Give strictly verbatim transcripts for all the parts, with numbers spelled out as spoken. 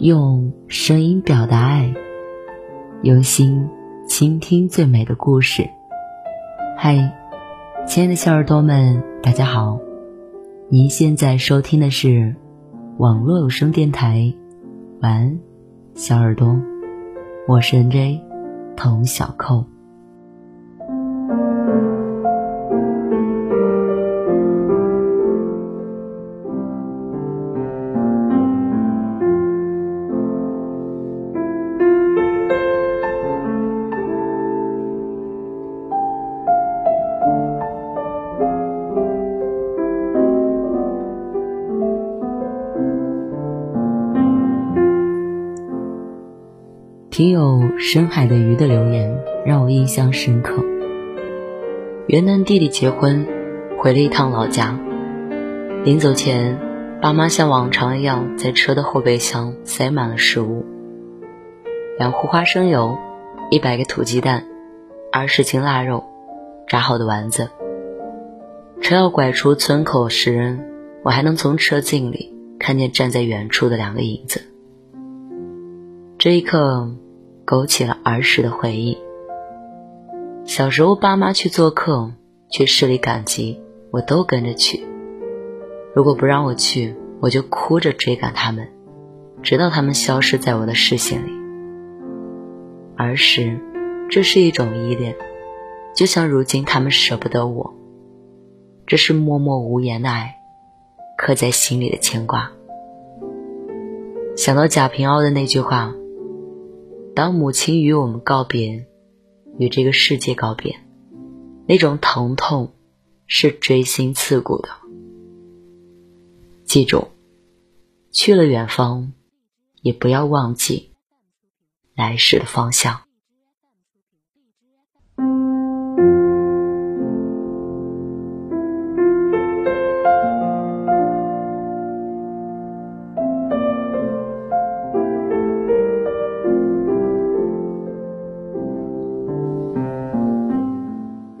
用声音表达爱，用心倾听最美的故事。嗨，亲爱的小耳朵们，大家好，您现在收听的是网络有声电台，晚安小耳朵，我是 N J 童小扣。挺有深海的鱼的留言让我印象深刻。元旦弟弟结婚，回了一趟老家，临走前爸妈像往常一样在车的后备箱塞满了食物，两壶花生油，一百个土鸡蛋，二十斤腊肉，炸好的丸子。车要拐出村口时，我还能从车镜里看见站在远处的两个影子，这一刻勾起了儿时的回忆。小时候爸妈去做客，去市里赶集，我都跟着去，如果不让我去，我就哭着追赶他们，直到他们消失在我的视线里。儿时这是一种依恋，就像如今他们舍不得我，这是默默无言的爱，刻在心里的牵挂。想到贾平凹的那句话，当母亲与我们告别，与这个世界告别，那种疼痛是锥心刺骨的。记住，去了远方，也不要忘记来时的方向。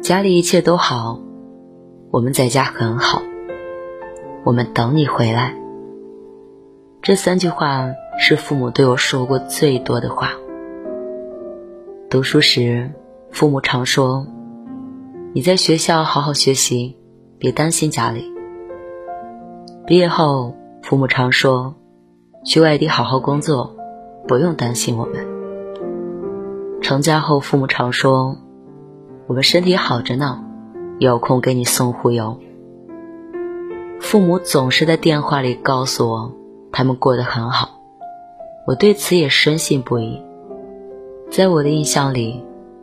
家里一切都好，我们在家很好，我们等你回来。这三句话是父母对我说过最多的话。读书时，父母常说，你在学校好好学习，别担心家里。毕业后，父母常说，去外地好好工作，不用担心我们。成家后，父母常说，我们身体好着呢，有空给你送壶油。父母总是在电话里告诉我，他们过得很好，我对此也深信不疑。在我的印象里，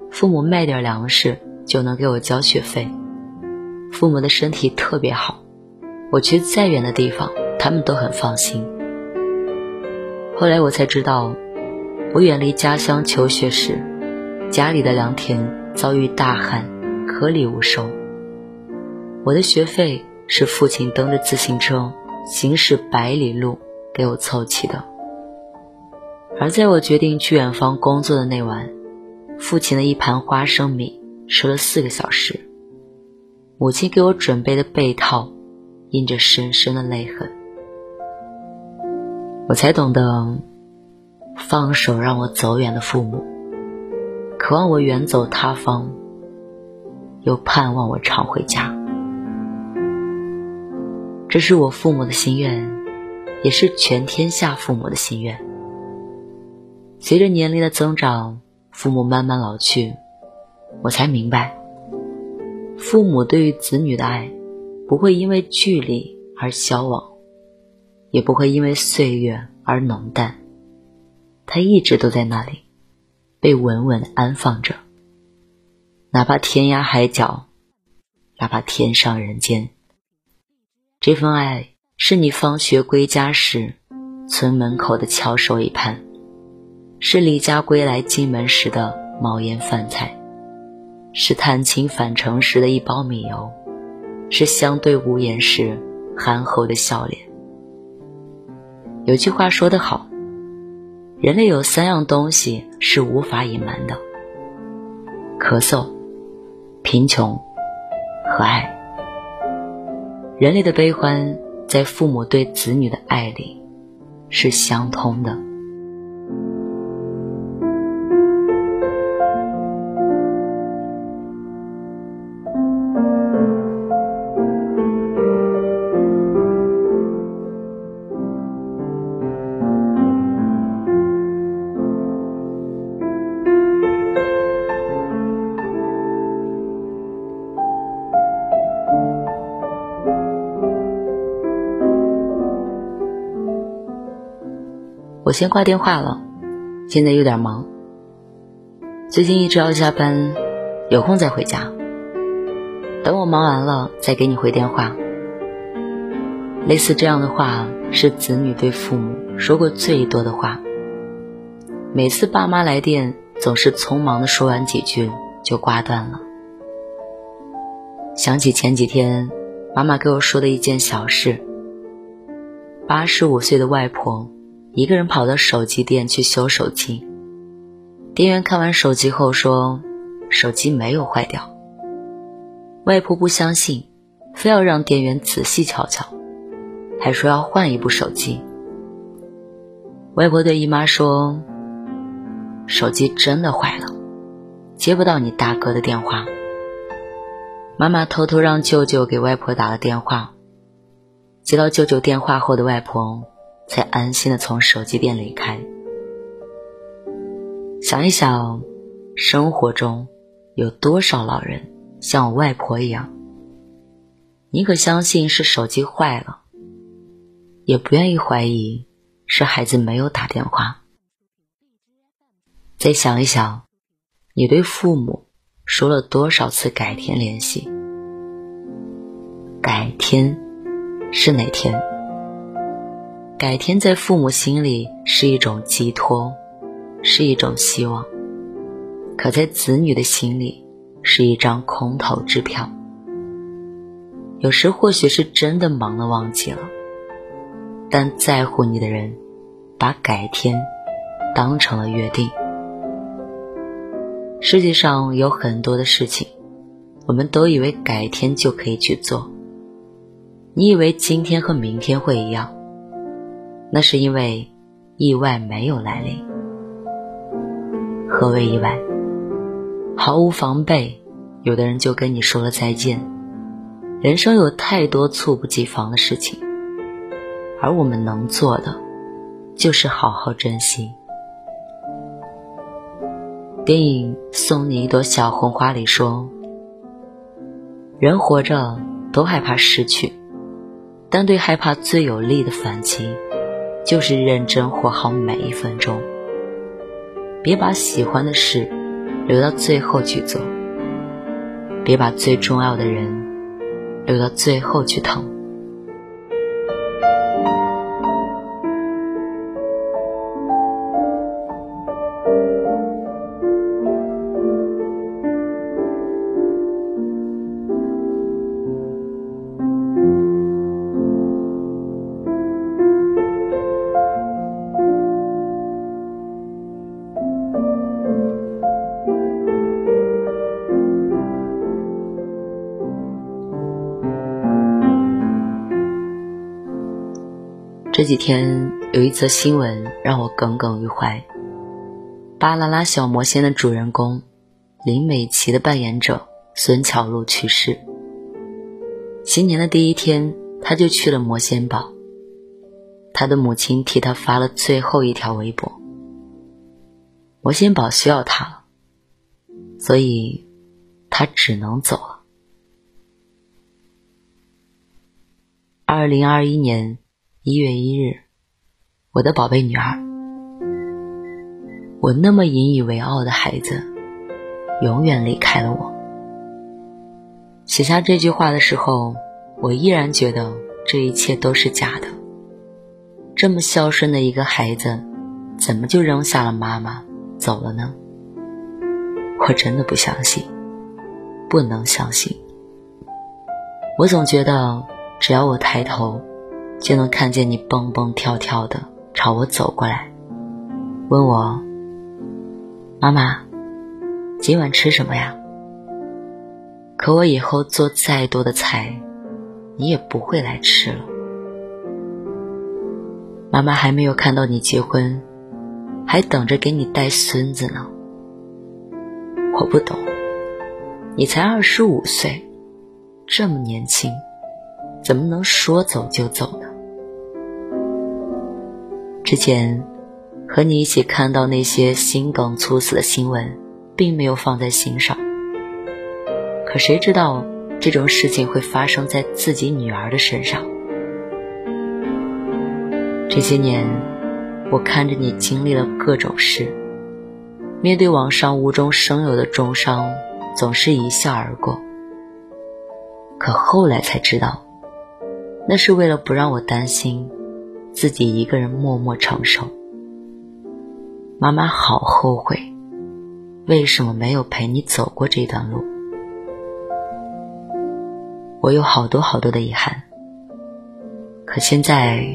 父母卖点粮食就能给我交学费，父母的身体特别好，我去再远的地方，他们都很放心。后来我才知道，我远离家乡求学时，家里的良田遭遇大旱，颗粒无收。我的学费是父亲蹬着自行车行驶百里路给我凑齐的。而在我决定去远方工作的那晚，父亲的一盘花生米吃了四个小时，母亲给我准备的被套印着深深的泪痕。我才懂得，放手让我走远的父母，渴望我远走他方，又盼望我常回家。这是我父母的心愿，也是全天下父母的心愿。随着年龄的增长，父母慢慢老去，我才明白，父母对于子女的爱不会因为距离而消亡，也不会因为岁月而浓淡，它一直都在那里，被稳稳地安放着，哪怕天涯海角，哪怕天上人间，这份爱是你放学归家时村门口的翘首以盼，是离家归来进门时的冒烟饭菜，是探亲返程时的一包米油，是相对无言时憨厚的笑脸。有句话说得好，人类有三样东西是无法隐瞒的，咳嗽、贫穷和爱。人类的悲欢在父母对子女的爱里是相通的，我先挂电话了，现在有点忙，最近一直要加班，有空再回家，等我忙完了再给你回电话。类似这样的话是子女对父母说过最多的话，每次爸妈来电总是匆忙的说完几句就挂断了。想起前几天妈妈给我说的一件小事，八十五岁的外婆一个人跑到手机店去修手机，店员看完手机后说手机没有坏掉。外婆不相信，非要让店员仔细瞧瞧，还说要换一部手机。外婆对姨妈说，手机真的坏了，接不到你大哥的电话。妈妈偷偷让舅舅给外婆打了电话，接到舅舅电话后的外婆才安心的从手机店离开。想一想，生活中有多少老人像我外婆一样，宁可相信是手机坏了，也不愿意怀疑是孩子没有打电话。再想一想，你对父母说了多少次改天联系？改天是哪天？改天在父母心里是一种寄托，是一种希望，可在子女的心里是一张空头支票。有时或许是真的忙得忘记了，但在乎你的人把改天当成了约定。世界上有很多的事情，我们都以为改天就可以去做，你以为今天和明天会一样，那是因为意外没有来临。何谓意外？毫无防备，有的人就跟你说了再见。人生有太多猝不及防的事情，而我们能做的就是好好珍惜。电影《送你一朵小红花》里说，人活着都害怕失去，但对害怕最有力的反击就是认真活好每一分钟，别把喜欢的事留到最后去做，别把最重要的人留到最后去疼。这几天有一则新闻让我耿耿于怀，巴啦啦小魔仙的主人公林美琪的扮演者孙巧璐去世。新年的第一天，他就去了魔仙堡，他的母亲替他发了最后一条微博，魔仙堡需要他了，所以他只能走了。二零二一年一月一日，我的宝贝女儿，我那么引以为傲的孩子永远离开了我。写下这句话的时候，我依然觉得这一切都是假的，这么孝顺的一个孩子怎么就扔下了妈妈走了呢？我真的不相信，不能相信。我总觉得只要我抬头就能看见你蹦蹦跳跳的朝我走过来，问我妈妈今晚吃什么呀？可我以后做再多的菜你也不会来吃了。妈妈还没有看到你结婚，还等着给你带孙子呢。我不懂，你才二十五岁，这么年轻，怎么能说走就走呢？之前和你一起看到那些心梗猝死的新闻，并没有放在心上，可谁知道这种事情会发生在自己女儿的身上。这些年我看着你经历了各种事，面对网上无中生有的重伤，总是一笑而过。可后来才知道，那是为了不让我担心，自己一个人默默承受。妈妈好后悔，为什么没有陪你走过这段路？我有好多好多的遗憾，可现在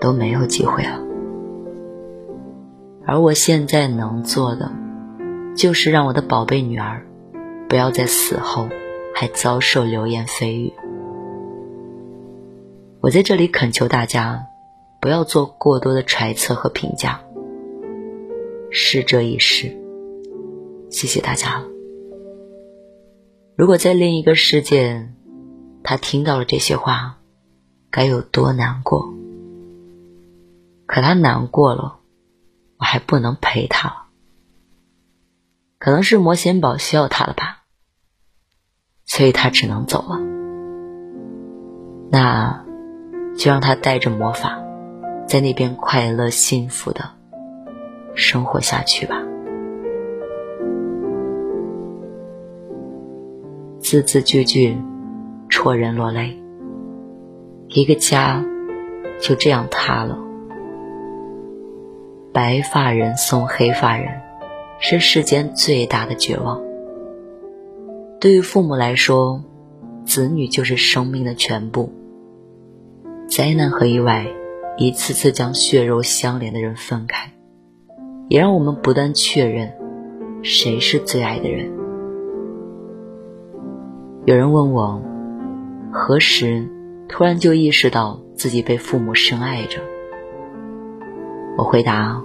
都没有机会了。而我现在能做的，就是让我的宝贝女儿不要在死后还遭受流言蜚语。我在这里恳求大家，不要做过多的揣测和评价。逝者已逝，谢谢大家了。如果在另一个世界，他听到了这些话，该有多难过。可他难过了，我还不能陪他了。可能是魔仙堡需要他了吧，所以他只能走了。那就让他带着魔法，在那边快乐幸福的生活下去吧。字字句句戳人落泪，一个家就这样塌了。白发人送黑发人，是世间最大的绝望。对于父母来说，子女就是生命的全部。灾难和意外一次次将血肉相连的人分开，也让我们不断确认谁是最爱的人。有人问我，何时突然就意识到自己被父母深爱着？我回答，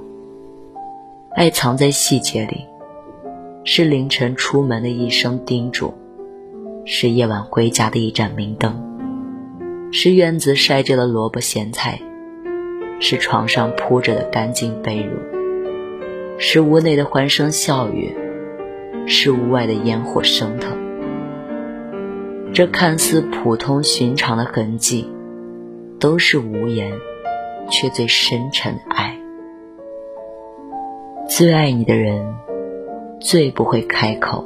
爱藏在细节里，是凌晨出门的一声叮嘱，是夜晚回家的一盏明灯，是院子晒着的萝卜咸菜，是床上铺着的干净被褥，是屋内的欢声笑语，是屋外的烟火升腾。这看似普通寻常的痕迹，都是无言却最深沉的爱。最爱你的人，最不会开口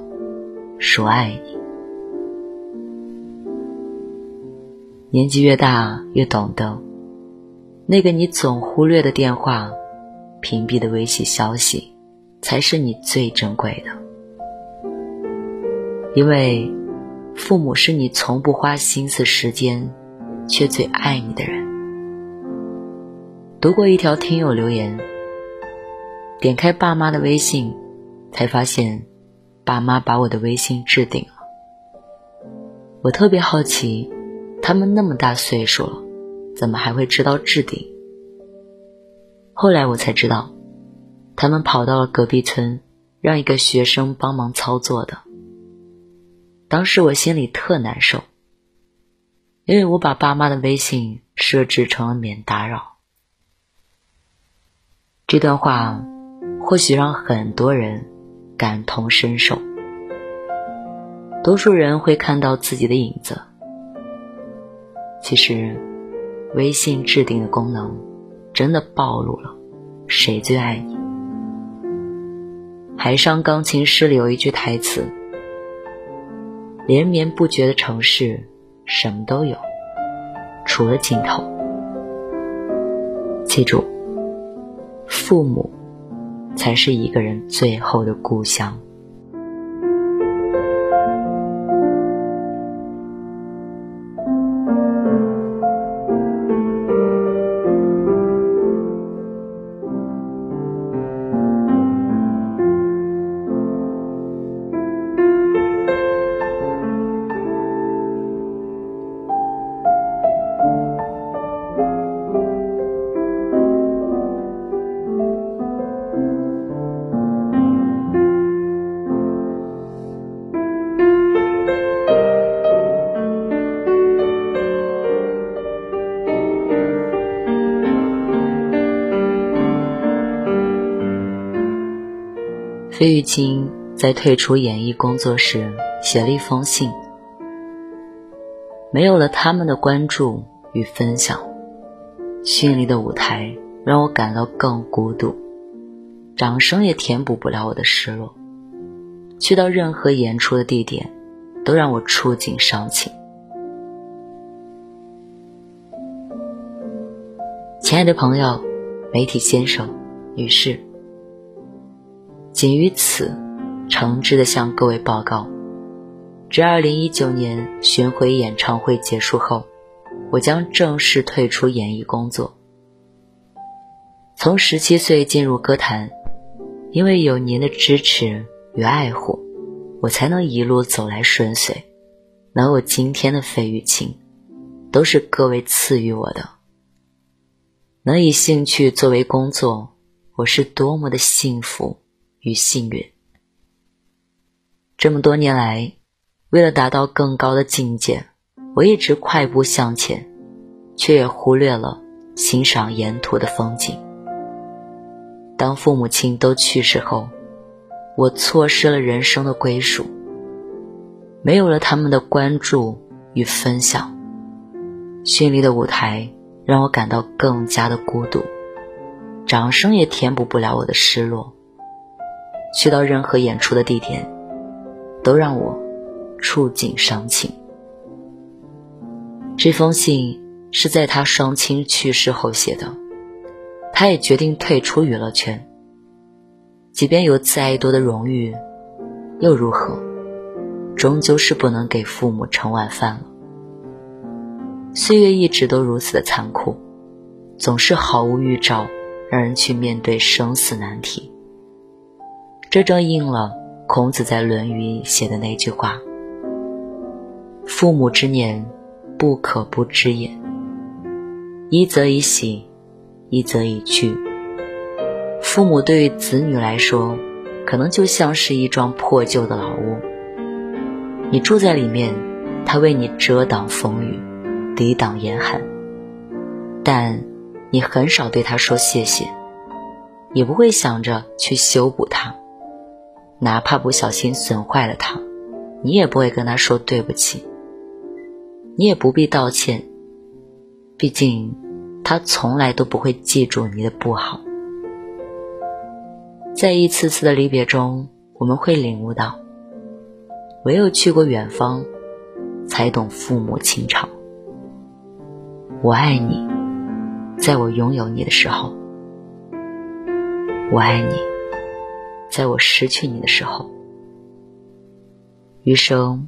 说爱你。年纪越大，越懂得，那个你总忽略的电话，屏蔽的微信消息，才是你最珍贵的。因为父母是你从不花心思时间，却最爱你的人。读过一条听友留言，点开爸妈的微信，才发现爸妈把我的微信置顶了。我特别好奇，他们那么大岁数了，怎么还会知道置顶？后来我才知道，他们跑到了隔壁村，让一个学生帮忙操作的。当时我心里特难受，因为我把爸妈的微信设置成了免打扰。这段话或许让很多人感同身受，多数人会看到自己的影子。其实，微信置顶的功能真的暴露了谁最爱你。海上钢琴师里有一句台词：连绵不绝的城市，什么都有，除了尽头。记住，父母才是一个人最后的故乡。费玉清在退出演艺工作时写了一封信，没有了他们的关注与分享，绚丽的舞台让我感到更孤独，掌声也填补不了我的失落。去到任何演出的地点，都让我触景伤情。亲爱的朋友，媒体先生、女士，仅于此诚挚地向各位报告，至二零一九年巡回演唱会结束后，我将正式退出演艺工作。从十七岁进入歌坛，因为有您的支持与爱护，我才能一路走来顺遂，能有今天的费玉清，都是各位赐予我的。能以兴趣作为工作，我是多么的幸福与幸运。这么多年来，为了达到更高的境界，我一直快步向前，却也忽略了欣赏沿途的风景。当父母亲都去世后，我错失了人生的归属，没有了他们的关注与分享。绚丽的舞台让我感到更加的孤独，掌声也填补不了我的失落。去到任何演出的地点，都让我触景伤情。这封信是在他双亲去世后写的，他也决定退出娱乐圈。即便有再多的荣誉，又如何？终究是不能给父母盛晚饭了。岁月一直都如此的残酷，总是毫无预兆，让人去面对生死难题。这正应了孔子在《论语》里写的那句话：父母之年，不可不知也。一则以喜，一则以惧。父母对于子女来说，可能就像是一幢破旧的老屋，你住在里面，它为你遮挡风雨，抵挡严寒，但你很少对他说谢谢，也不会想着去修补它，哪怕不小心损坏了它，你也不会跟他说对不起，你也不必道歉，毕竟他从来都不会记住你的不好。在一次次的离别中，我们会领悟到，唯有去过远方，才懂父母情长。我爱你，在我拥有你的时候；我爱你，在我失去你的时候。余生，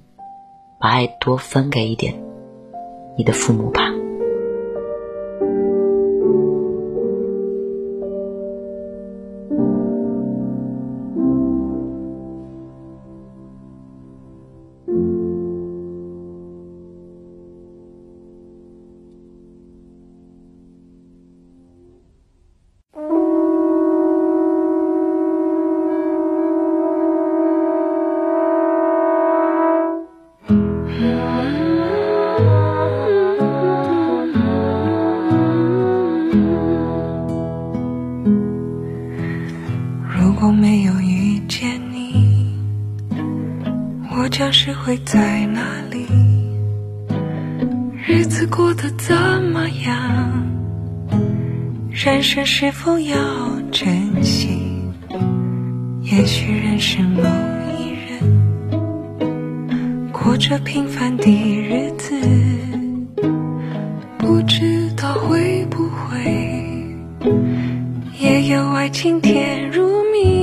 把爱多分给一点你的父母吧。是会在哪里？日子过得怎么样？人生是否要珍惜？也许认识某一人，过着平凡的日子，不知道会不会也有爱情甜如蜜。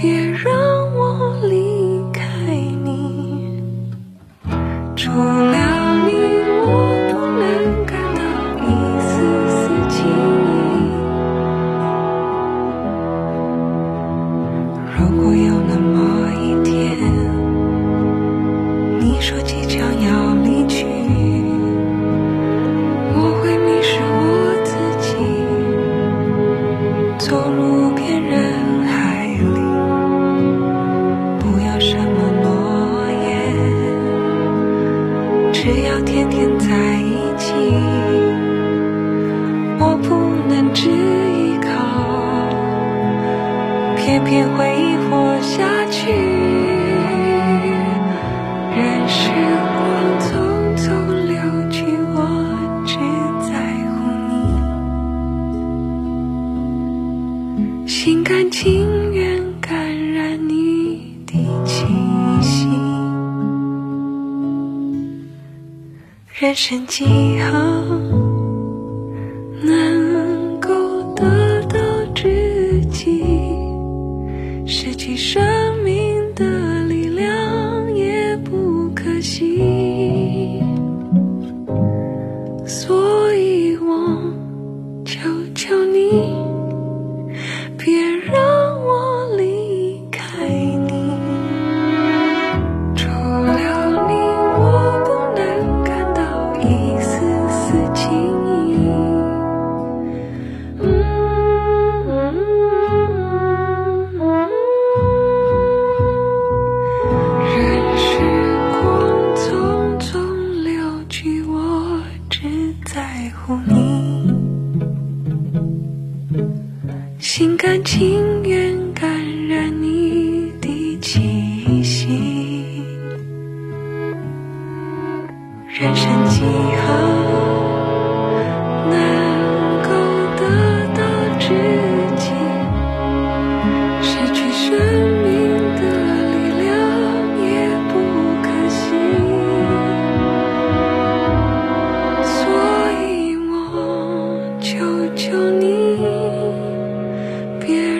别让我离偏偏会活下去，任时光匆匆流去，我只在乎你，心甘情愿感染你的气息，人生几何求求你别